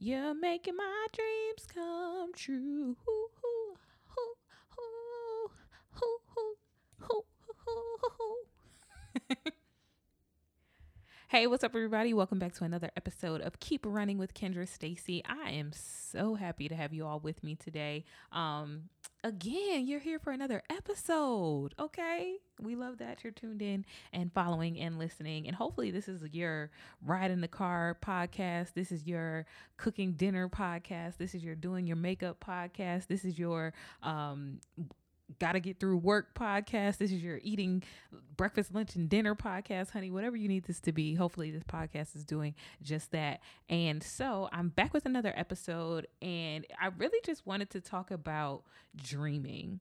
You're making my dreams come true. Hey, what's up, everybody? Welcome back to another episode of Keep Running with Kendra Stacey. I am so happy to have you all with me today. Again, you're here for another episode, okay? We love that you're tuned in and following and listening. And hopefully this is your ride in the car podcast. This is your cooking dinner podcast. This is your doing your makeup podcast. This is your gotta get through work podcast. This is your eating breakfast, lunch, and dinner podcast, honey. Whatever you need this to be, hopefully this podcast is doing just that. And so I'm back with another episode, and I really just wanted to talk about dreaming.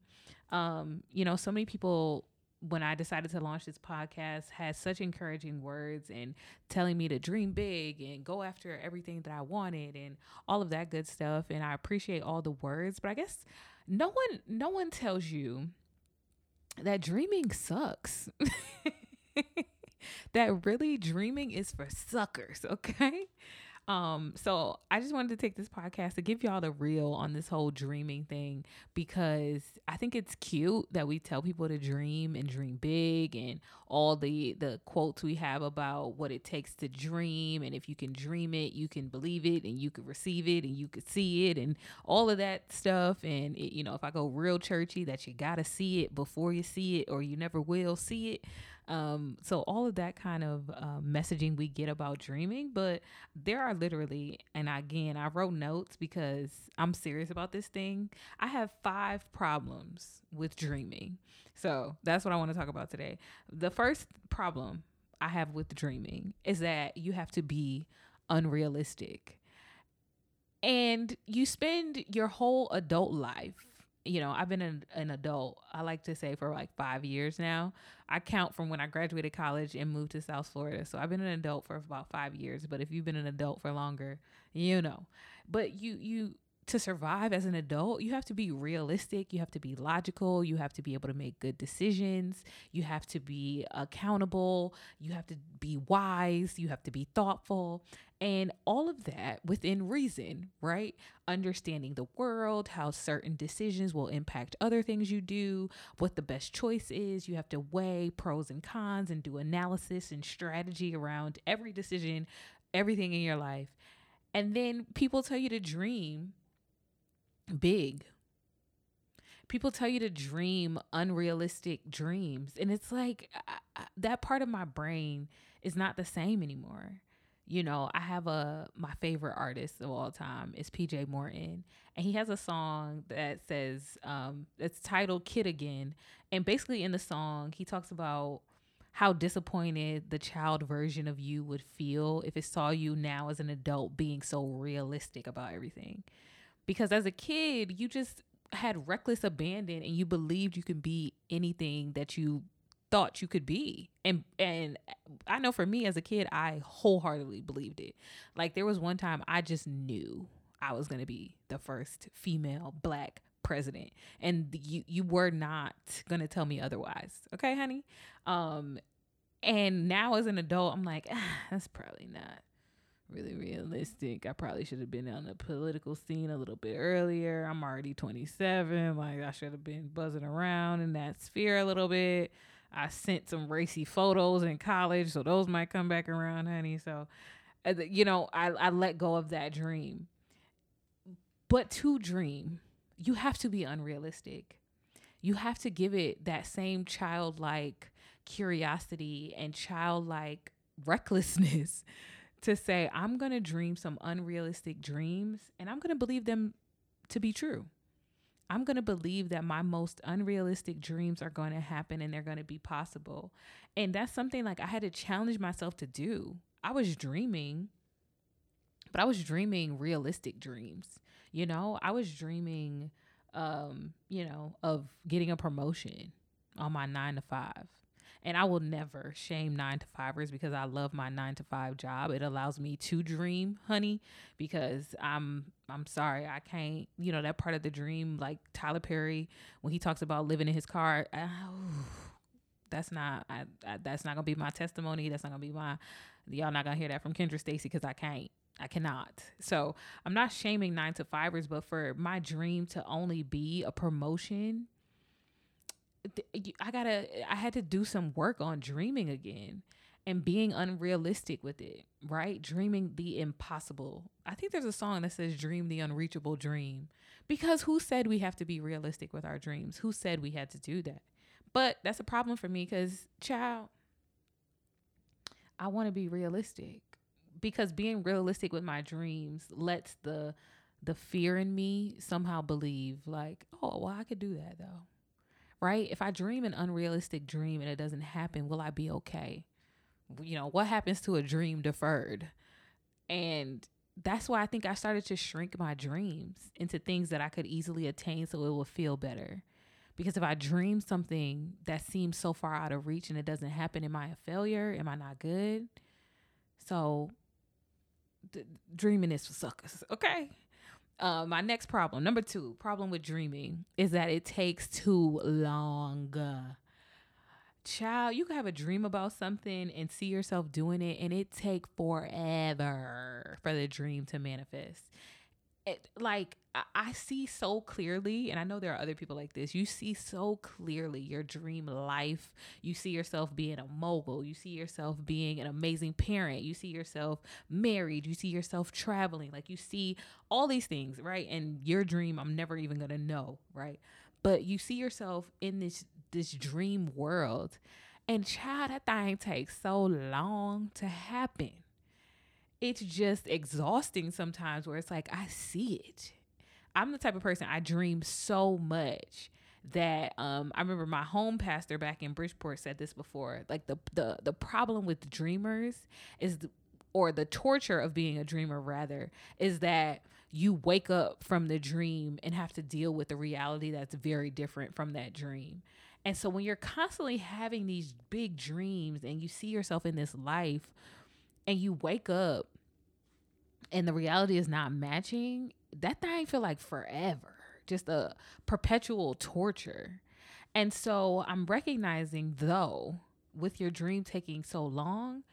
You know, so many people, when I decided to launch this podcast, had such encouraging words and telling me to dream big and go after everything that I wanted and all of that good stuff. And I appreciate all the words, but I guess no one tells you that dreaming sucks. That really dreaming is for suckers, okay? So I just wanted to take this podcast to give y'all the real on this whole dreaming thing, because I think it's cute that we tell people to dream and dream big and all the quotes we have about what it takes to dream. And if you can dream it, you can believe it and you can receive it and you can see it and all of that stuff. And it, you know, if I go real churchy, that you got to see it before you see it or you never will see it. So all of that kind of messaging we get about dreaming, but there are literally, and again, I wrote notes because I'm serious about this thing. I have 5 problems with dreaming. So that's what I want to talk about today. The first problem I have with dreaming is that you have to be unrealistic, and you spend your whole adult life. You know, I've been an adult, I like to say, for like 5 years now. I count from when I graduated college and moved to South Florida. So I've been an adult for about 5 years. But if you've been an adult for longer, you know. But you to survive as an adult, you have to be realistic. You have to be logical. You have to be able to make good decisions. You have to be accountable. You have to be wise. You have to be thoughtful. And all of that within reason, right? Understanding the world, how certain decisions will impact other things you do, what the best choice is. You have to weigh pros and cons and do analysis and strategy around every decision, everything in your life. And then people tell you to dream big. People tell you to dream unrealistic dreams. And it's like that part of my brain is not the same anymore. You know, I have my favorite artist of all time is PJ Morton. And he has a song that says, it's titled Kid Again. And basically in the song, he talks about how disappointed the child version of you would feel if it saw you now as an adult being so realistic about everything. Because as a kid, you just had reckless abandon and you believed you could be anything that you thought you could be. And I know for me as a kid, I wholeheartedly believed it. Like there was one time I just knew I was going to be the first female black president, and you were not going to tell me otherwise. Okay, honey. And now as an adult, I'm like, that's probably not really realistic. I probably should have been on the political scene a little bit earlier. I'm already 27. Like I should have been buzzing around in that sphere a little bit. I sent some racy photos in college, so those might come back around, honey. So, you know, I let go of that dream. But to dream, you have to be unrealistic. You have to give it that same childlike curiosity and childlike recklessness to say, I'm going to dream some unrealistic dreams and I'm going to believe them to be true. I'm going to believe that my most unrealistic dreams are going to happen and they're going to be possible. And that's something like I had to challenge myself to do. I was dreaming, but I was dreaming realistic dreams. You know, I was dreaming, you know, of getting a promotion on my 9-to-5. And I will never shame 9-to-5ers because I love my 9-to-5 job. It allows me to dream, honey, because I'm sorry, I can't, you know, that part of the dream, like Tyler Perry, when he talks about living in his car, that's not going to be my testimony. That's not going to be y'all not going to hear that from Kendra Stacey because I can't. I cannot. So I'm not shaming 9-to-5ers, but for my dream to only be a promotion, I had to do some work on dreaming again and being unrealistic with it, right? Dreaming the impossible. I think there's a song that says dream the unreachable dream, because who said we have to be realistic with our dreams? Who said we had to do that? But that's a problem for me, because child, I want to be realistic, because being realistic with my dreams lets the fear in me somehow believe like, oh, well, I could do that though. Right? If I dream an unrealistic dream and it doesn't happen, will I be okay? You know, what happens to a dream deferred? And that's why I think I started to shrink my dreams into things that I could easily attain so it will feel better. Because if I dream something that seems so far out of reach and it doesn't happen, am I a failure? Am I not good? So dreaming is for suckers. Okay. My next problem, number 2, problem with dreaming is that it takes too long. Child, you can have a dream about something and see yourself doing it, and it take forever for the dream to manifest. I see so clearly, and I know there are other people like this, you see so clearly your dream life. You see yourself being a mogul. You see yourself being an amazing parent. You see yourself married. You see yourself traveling. Like, you see all these things, right? And your dream, I'm never even going to know, right? But you see yourself in this dream world, and child, that thing takes so long to happen. It's just exhausting sometimes, where it's like, I see it. I'm the type of person, I dream so much that I remember my home pastor back in Bridgeport said this before, like the problem with dreamers is, or the torture of being a dreamer rather, is that you wake up from the dream and have to deal with the reality that's very different from that dream. And so when you're constantly having these big dreams and you see yourself in this life and you wake up and the reality is not matching, that thing feel like forever, just a perpetual torture. And so I'm recognizing, though, with your dream taking so long,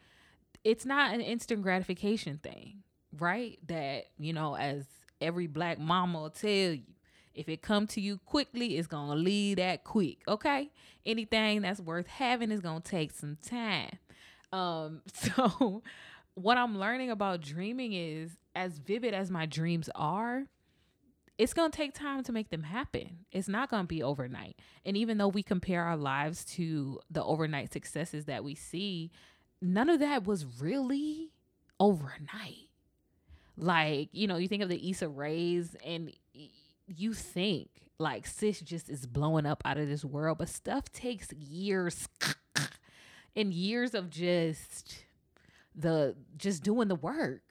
it's not an instant gratification thing, right? That, you know, as every black mama will tell you, if it come to you quickly, it's going to leave that quick. Okay. Anything that's worth having is going to take some time. So what I'm learning about dreaming is, as vivid as my dreams are, it's going to take time to make them happen. It's not going to be overnight. And even though we compare our lives to the overnight successes that we see, none of that was really overnight. Like, you know, you think of the Issa Rae's and you think like sis just is blowing up out of this world, but stuff takes years and years of just doing the work.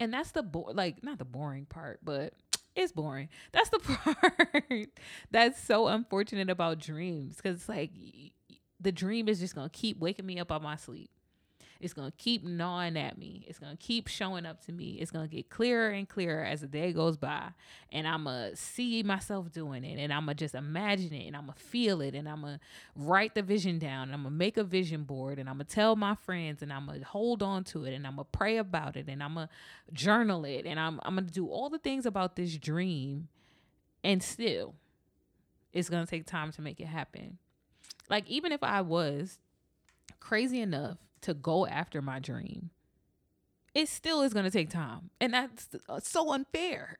And that's not the boring part, but it's boring. That's the part that's so unfortunate about dreams, because it's like the dream is just going to keep waking me up out of my sleep. It's going to keep gnawing at me. It's going to keep showing up to me. It's going to get clearer and clearer as the day goes by. And I'm going to see myself doing it. And I'm going to just imagine it. And I'm going to feel it. And I'm going to write the vision down. And I'm going to make a vision board. And I'm going to tell my friends. And I'm going to hold on to it. And I'm going to pray about it. And I'm going to journal it. And I'm going to do all the things about this dream. And still, it's going to take time to make it happen. Like, even if I was crazy enough to go after my dream, it still is going to take time. And that's so unfair.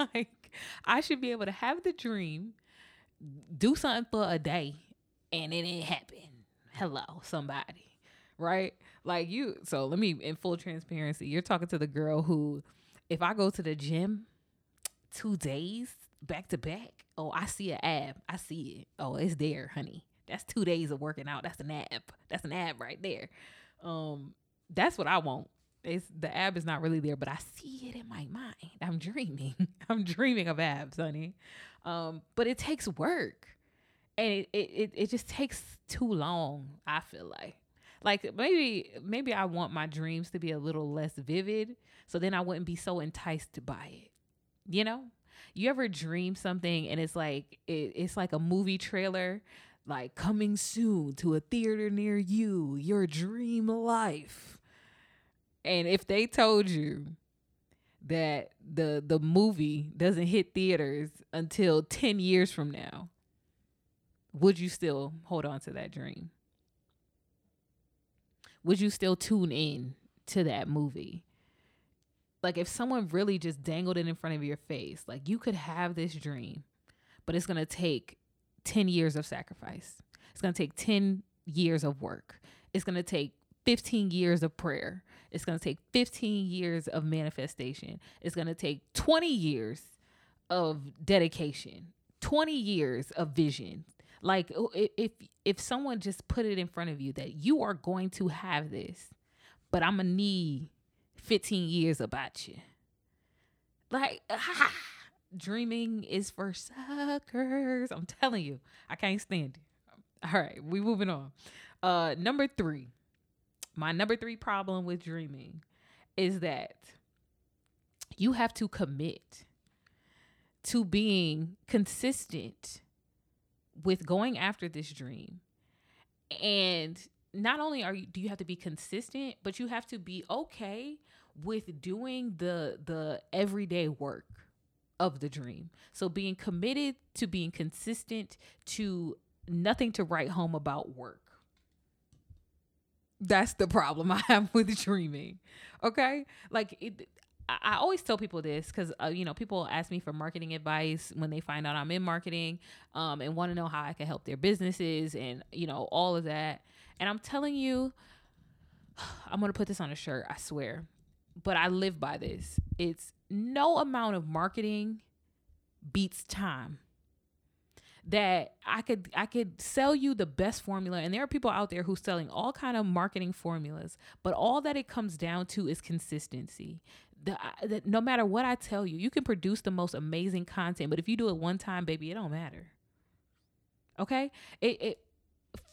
Like, I should be able to have the dream, do something for a day, and it ain't happen. Hello, somebody, right? Like, you, so let me, in full transparency, you're talking to the girl who, if I go to the gym 2 days back to back, oh, I see an ab. I see it. Oh, it's there, honey. That's 2 days of working out. That's an ab. That's an ab right there. That's what I want. It's, the ab is not really there, but I see it in my mind. I'm dreaming. I'm dreaming of abs, honey. But it takes work, and it just takes too long. I feel like maybe I want my dreams to be a little less vivid, so then I wouldn't be so enticed by it. You know, you ever dream something and it's like it's like a movie trailer. Like, coming soon to a theater near you, your dream life. And if they told you that the movie doesn't hit theaters until 10 years from now, would you still hold on to that dream? Would you still tune in to that movie? Like, if someone really just dangled it in front of your face, like, you could have this dream, but it's going to take 10 years of sacrifice. It's going to take 10 years of work. It's going to take 15 years of prayer. It's going to take 15 years of manifestation. It's going to take 20 years of dedication, 20 years of vision. Like, if someone just put it in front of you that you are going to have this, but I'm going to need 15 years about you. Like, dreaming is for suckers. I'm telling you, I can't stand it. All right, we moving on. Number 3. My number 3 problem with dreaming is that you have to commit to being consistent with going after this dream. And not only do you have to be consistent, but you have to be okay with doing the everyday work of the dream. So being committed to being consistent to nothing to write home about work. That's the problem I have with dreaming. Okay. Like, I always tell people this because, people ask me for marketing advice when they find out I'm in marketing, and want to know how I can help their businesses and, all of that. And I'm telling you, I'm going to put this on a shirt, I swear, but I live by this. It's no amount of marketing beats time. That I could sell you the best formula. And there are people out there who's selling all kind of marketing formulas, but all that it comes down to is consistency. That no matter what I tell you, you can produce the most amazing content, but if you do it one time, baby, it don't matter. Okay? It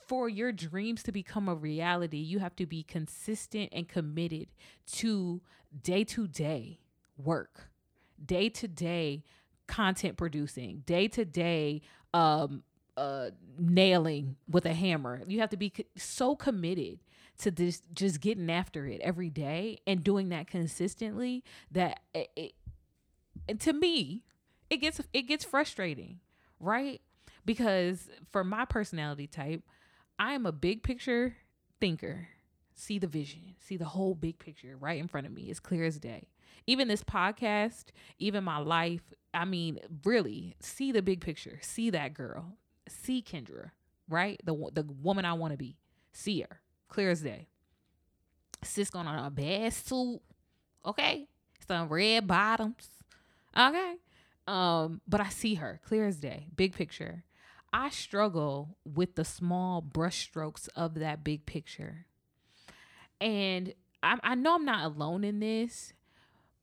for your dreams to become a reality, you have to be consistent and committed to day work, day to day content producing, day to day nailing with a hammer. You have to be so committed to this, just getting after it every day and doing that consistently, that and to me, it gets frustrating, right? Because for my personality type, I am a big picture thinker. See the vision, see the whole big picture right in front of me. It's clear as day. Even this podcast, even my life, I mean, really see the big picture, see that girl, see Kendra, right? The woman I want to be, see her, clear as day. Sis going on a bad suit, okay? Some red bottoms, okay? But I see her, clear as day, big picture. I struggle with the small brush strokes of that big picture. And I know I'm not alone in this,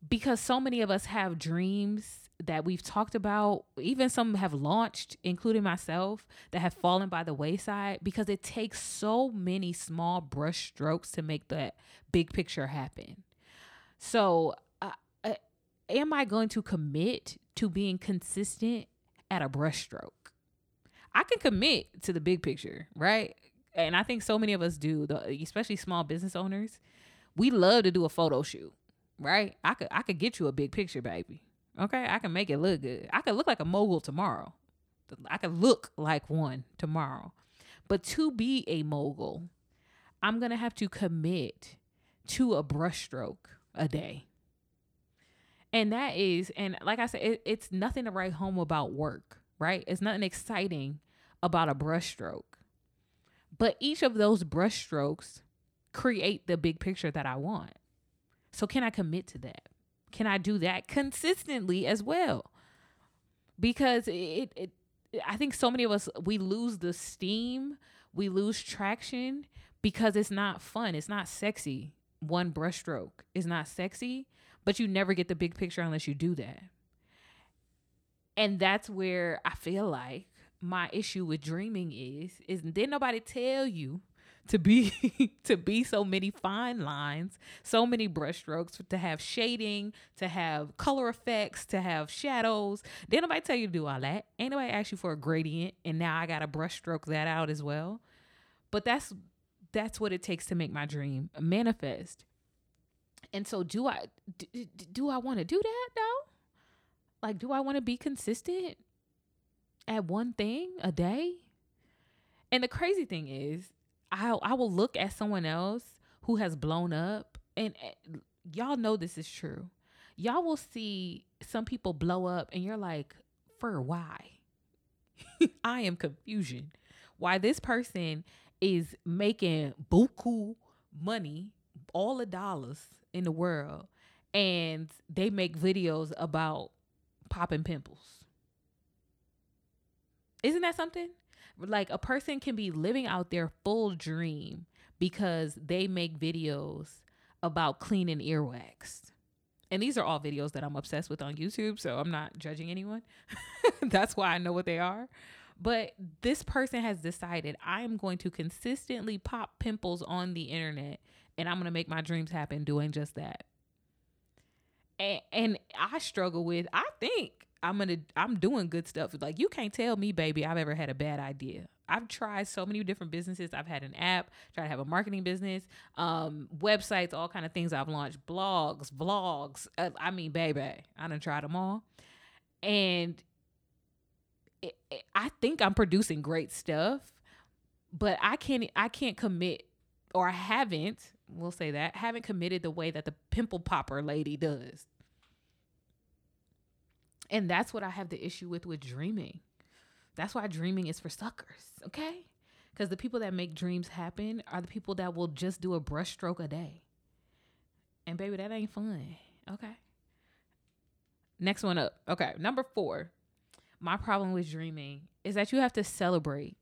because so many of us have dreams that we've talked about, even some have launched, including myself, that have fallen by the wayside because it takes so many small brush strokes to make that big picture happen. So am I going to commit to being consistent at a brush stroke? I can commit to the big picture, right? And I think so many of us do, especially small business owners. We love to do a photo shoot, right? I could get you a big picture, baby. Okay, I can make it look good. I could look like a mogul tomorrow. I could look like one tomorrow. But to be a mogul, I'm going to have to commit to a brushstroke a day. And that is, and like I said, it's nothing to write home about work, right? It's nothing exciting about a brushstroke. But each of those brushstrokes create the big picture that I want. So can I commit to that? Can I do that consistently as well? Because I think so many of us, we lose the steam, we lose traction because it's not fun. It's not sexy. One brushstroke is not sexy, but you never get the big picture unless you do that. And that's where I feel like my issue with dreaming is didn't nobody tell you to be so many fine lines, so many brushstrokes, to have shading, to have color effects, to have shadows. Didn't nobody tell you to do all that? Ain't nobody asked you for a gradient, and now I gotta brushstroke that out as well. But that's what it takes to make my dream manifest. And so do I want to do that though? Like, do I want to be consistent at one thing a day? And the crazy thing is, I will look at someone else who has blown up, and y'all know this is true. Y'all will see some people blow up and you're like, for why? I am confusion. Why this person is making buku money, all the dollars in the world, and they make videos about popping pimples. Isn't that something? Like, a person can be living out their full dream because they make videos about cleaning earwax. And these are all videos that I'm obsessed with on YouTube, so I'm not judging anyone. That's why I know what they are. But this person has decided, I'm going to consistently pop pimples on the internet, and I'm going to make my dreams happen doing just that. And I struggle with, I think I'm doing good stuff. Like, you can't tell me, baby, I've ever had a bad idea. I've tried so many different businesses. I've had an app, tried to have a marketing business, websites, all kind of things. I've launched blogs, vlogs. I mean, baby, I done tried them all. And I think I'm producing great stuff, but I can't commit, or I haven't, we'll say that, haven't committed the way that the pimple popper lady does. And that's what I have the issue with dreaming. That's why dreaming is for suckers, okay? Because the people that make dreams happen are the people that will just do a brushstroke a day. And baby, that ain't fun, okay? Next one up. Okay, number 4. My problem with dreaming is that you have to celebrate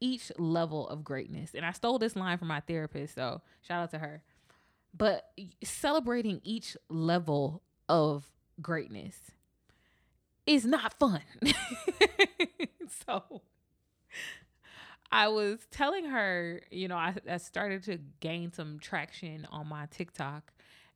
each level of greatness. And I stole this line from my therapist, so shout out to her. But celebrating each level of greatness is not fun. So I was telling her, you know, I started to gain some traction on my TikTok,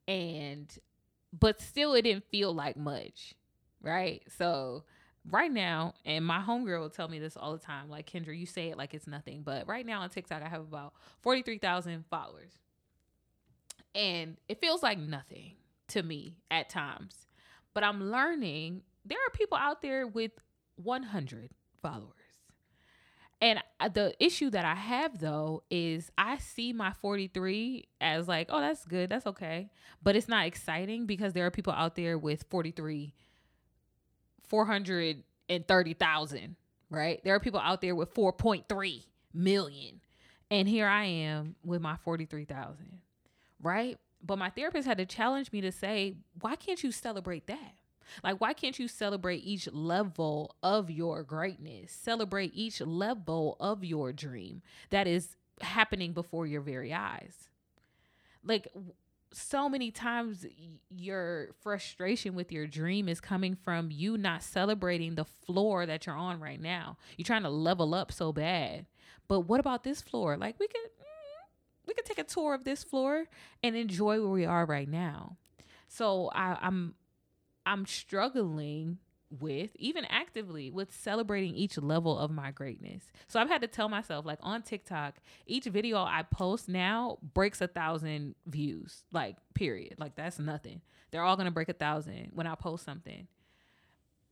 but still it didn't feel like much, right? So right now, and my homegirl will tell me this all the time, like, Kendra, you say it like it's nothing, but right now on TikTok, I have about 43,000 followers. And it feels like nothing to me at times, but I'm learning there are people out there with 100 followers. And the issue that I have, though, is I see my 43 as like, oh, that's good, that's okay. But it's not exciting because there are people out there with 430,000, right? There are people out there with 4.3 million. And here I am with my 43,000, right? But my therapist had to challenge me to say, why can't you celebrate that? Like, why can't you celebrate each level of your greatness? Celebrate each level of your dream that is happening before your very eyes. Like, so many times your frustration with your dream is coming from you not celebrating the floor that you're on right now. You're trying to level up so bad. But what about this floor? Like, we could take a tour of this floor and enjoy where we are right now. So I'm struggling with, even actively, with celebrating each level of my greatness. So I've had to tell myself, like, on TikTok, each video I post now breaks 1,000 views, like, period. Like, that's nothing. They're all going to break 1,000 when I post something.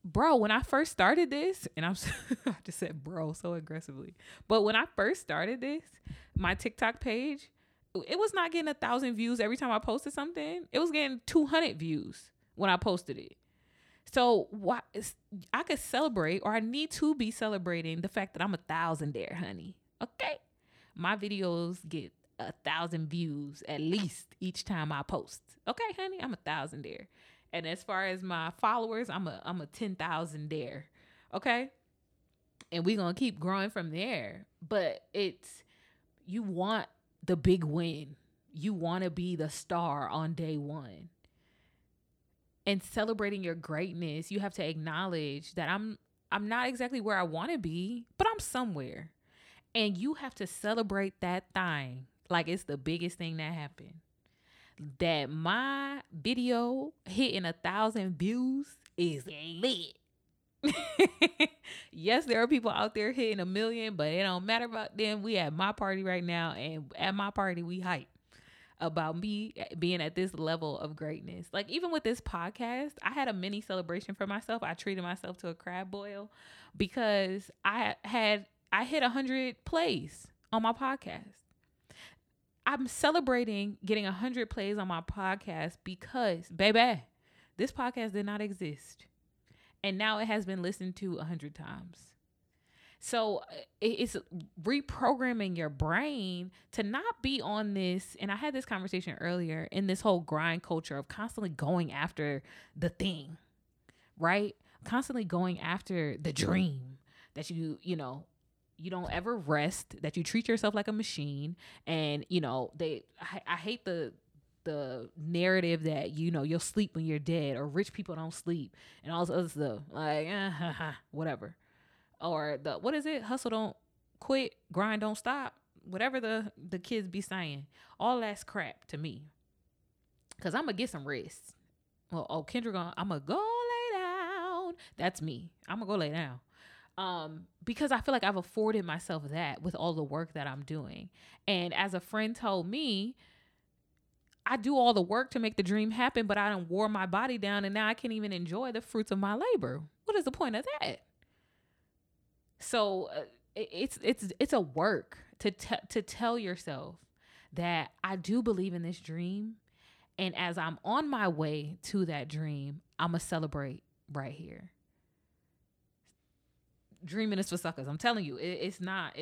Bro, when I first started this, and I just said bro so aggressively, but when I first started this, my TikTok page, it was not getting 1,000 views every time I posted something. It was getting 200 views when I posted it. So I could celebrate, or I need to be celebrating the fact that I'm 1,000 there, honey. Okay. My videos get 1,000 views at least each time I post. Okay, honey, I'm 1,000 there. And as far as my followers, I'm a 10,000 there. Okay. And we're going to keep growing from there. But you want the big win. You want to be the star on day one. And celebrating your greatness, you have to acknowledge that I'm not exactly where I want to be, but I'm somewhere. And you have to celebrate that thing like it's the biggest thing that happened. That my video hitting 1,000 views is lit. Yes, there are people out there hitting 1 million, but it don't matter about them. We at my party right now, and at my party we hype. about me being at this level of greatness. Like, even with this podcast, I had a mini celebration for myself. I treated myself to a crab boil because I hit 100 plays on my podcast. I'm celebrating getting 100 plays on my podcast because, baby, this podcast did not exist. And now it has been listened to 100 times. So it's reprogramming your brain to not be on this. And I had this conversation earlier in this whole grind culture of constantly going after the thing, right? Constantly going after the dream that you don't ever rest, that you treat yourself like a machine. And, I hate the narrative that, you'll sleep when you're dead, or rich people don't sleep and all this other stuff, like, whatever. Or hustle don't quit, grind don't stop, whatever the kids be saying. All that's crap to me. Cause I'm gonna get some rest. Well, I'm gonna go lay down. That's me. I'm gonna go lay down. Because I feel like I've afforded myself that with all the work that I'm doing. And as a friend told me, I do all the work to make the dream happen, but I done wore my body down and now I can't even enjoy the fruits of my labor. What is the point of that? So it's a work to tell yourself that I do believe in this dream. And as I'm on my way to that dream, I'm going to celebrate right here. Dreaming is for suckers. I'm telling you, it's not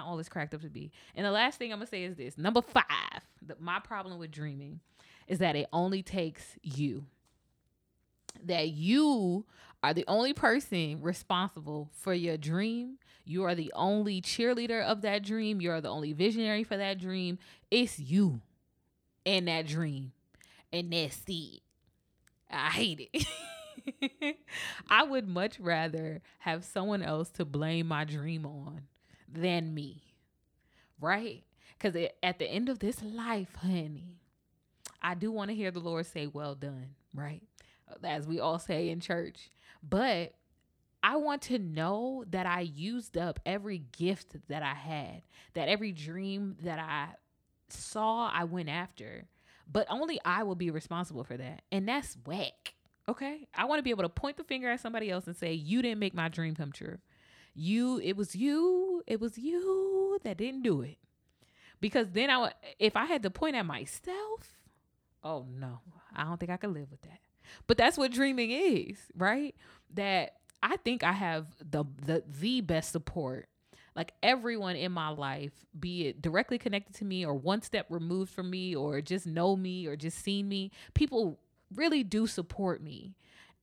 all it's cracked up to be. And the last thing I'm going to say is this. Number 5, my problem with dreaming is that it only takes you. That you are the only person responsible for your dream. You are the only cheerleader of that dream. You are the only visionary for that dream. It's you and that dream. And that's it. I hate it. I would much rather have someone else to blame my dream on than me. Right? Because at the end of this life, honey, I do want to hear the Lord say, well done. Right? As we all say in church. But I want to know that I used up every gift that I had, that every dream that I saw I went after, but only I will be responsible for that. And that's whack. Okay. I want to be able to point the finger at somebody else and say, you didn't make my dream come true. It was you that didn't do it. Because then if I had to point at myself, oh no, I don't think I could live with that. But that's what dreaming is, right? That I think I have the best support. Like everyone in my life, be it directly connected to me or one step removed from me or just know me or just seen me, people really do support me.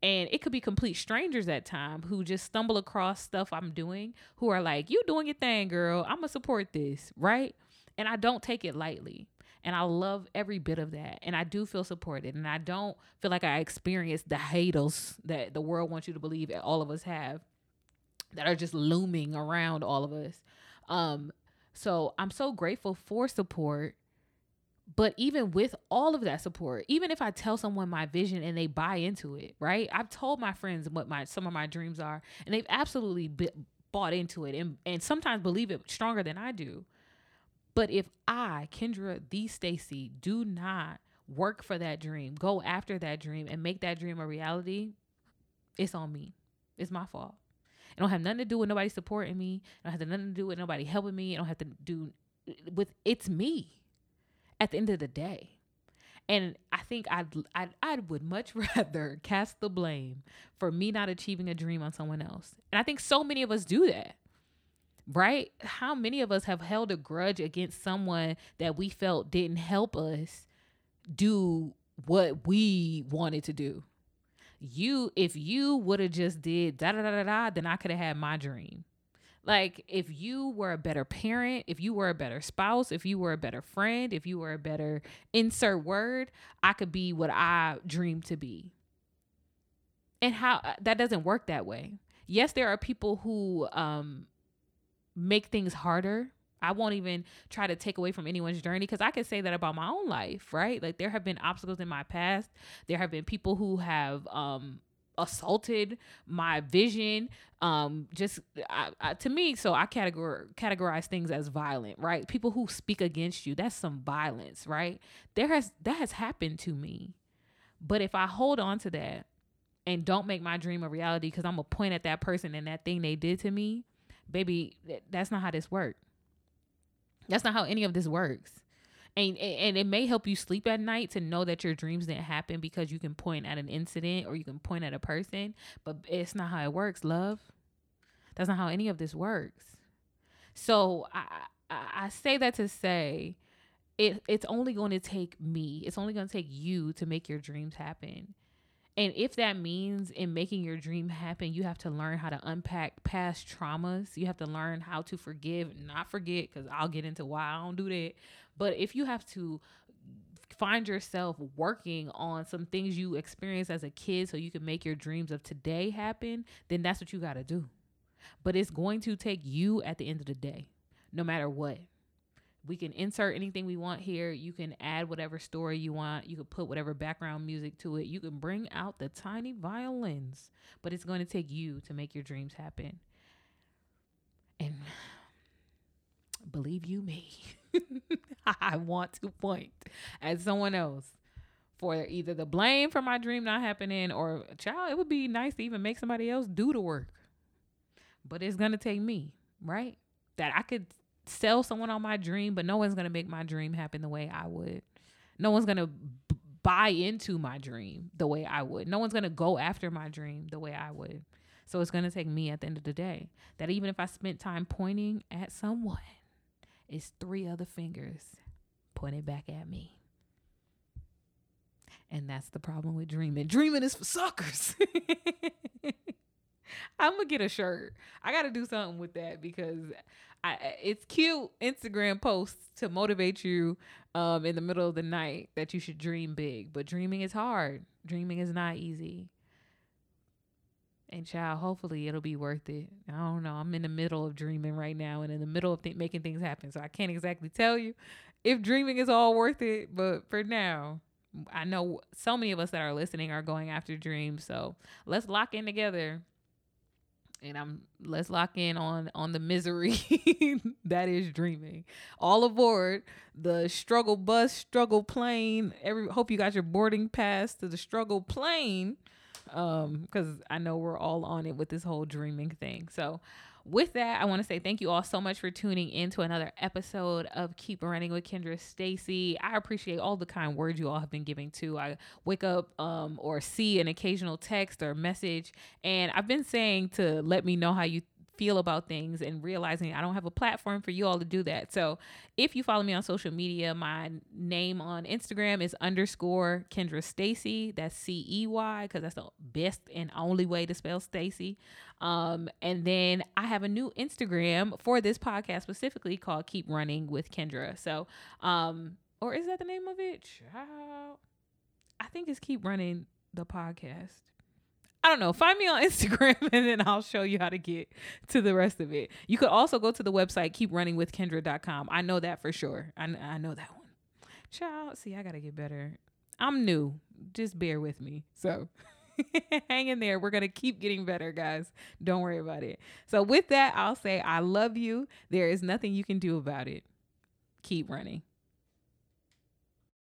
And it could be complete strangers at times who just stumble across stuff I'm doing, who are like, you doing your thing, girl. I'm going to support this, right? And I don't take it lightly. And I love every bit of that. And I do feel supported. And I don't feel like I experience the haters that the world wants you to believe all of us have that are just looming around all of us. So I'm so grateful for support. But even with all of that support, even if I tell someone my vision and they buy into it, right? I've told my friends what some of my dreams are, and they've absolutely bought into it and sometimes believe it stronger than I do. But if I, Kendra the Stacey, do not work for that dream, go after that dream and make that dream a reality, it's on me. It's my fault. It don't have nothing to do with nobody supporting me. It don't have nothing to do with nobody helping me. It don't have to do with, it's me at the end of the day. And I think I would much rather cast the blame for me not achieving a dream on someone else. And I think so many of us do that. Right? How many of us have held a grudge against someone that we felt didn't help us do what we wanted to do? If you would have just did then I could have had my dream. Like, if you were a better parent, if you were a better spouse, if you were a better friend, if you were a better insert word, I could be what I dreamed to be. And how that doesn't work that way. Yes, there are people who, make things harder. I won't even try to take away from anyone's journey because I can say that about my own life, right? Like there have been obstacles in my past. There have been people who have assaulted my vision. To me, so I categorize things as violent, right? People who speak against you, that's some violence, right? That has happened to me. But if I hold on to that and don't make my dream a reality because I'm going to point at that person and that thing they did to me, baby, that's not how this works. That's not how any of this works. And it may help you sleep at night to know that your dreams didn't happen because you can point at an incident or you can point at a person, but it's not how it works, love. That's not how any of this works. So I say that to say it's only going to take me. It's only going to take you to make your dreams happen. And if that means in making your dream happen, you have to learn how to unpack past traumas. You have to learn how to forgive, not forget, because I'll get into why I don't do that. But if you have to find yourself working on some things you experienced as a kid so you can make your dreams of today happen, then that's what you got to do. But it's going to take you at the end of the day, no matter what. We can insert anything we want here. You can add whatever story you want. You can put whatever background music to it. You can bring out the tiny violins, but it's going to take you to make your dreams happen. And believe you me, I want to point at someone else for either the blame for my dream not happening or, child, it would be nice to even make somebody else do the work. But it's going to take me, right? That I could sell someone on my dream, but no one's going to make my dream happen the way I would. No one's going to buy into my dream the way I would. No one's going to go after my dream the way I would. So it's going to take me at the end of the day. That even if I spent time pointing at someone, it's three other fingers pointed back at me. And that's the problem with dreaming. Dreaming is for suckers. I'm going to get a shirt. I got to do something with that because it's cute Instagram posts to motivate you in the middle of the night that you should dream big. But dreaming is hard. Dreaming is not easy. And child, hopefully it'll be worth it. I don't know. I'm in the middle of dreaming right now and in the middle of making things happen. So I can't exactly tell you if dreaming is all worth it. But for now, I know so many of us that are listening are going after dreams. So let's lock in together. And let's lock in on the misery that is dreaming. All aboard the struggle bus, struggle plane. Hope you got your boarding pass to the struggle plane. Because I know we're all on it with this whole dreaming thing. So with that, I want to say thank you all so much for tuning in to another episode of Keep Running with Kendra Stacey. I appreciate all the kind words you all have been giving to. I wake up or see an occasional text or message, and I've been saying to let me know how you feel about things and realizing I don't have a platform for you all to do that. So if you follow me on social media, my name on Instagram is _KendraStacey. That's CEY because that's the best and only way to spell Stacey. And then I have a new Instagram for this podcast specifically called Keep Running with Kendra. So, or is that the name of it? I think it's Keep Running the Podcast. I don't know. Find me on Instagram and then I'll show you how to get to the rest of it. You could also go to the website, keeprunningwithkendra.com. I know that for sure. I know that one. Child, see, I got to get better. I'm new. Just bear with me. So hang in there. We're going to keep getting better, guys. Don't worry about it. So with that, I'll say I love you. There is nothing you can do about it. Keep running.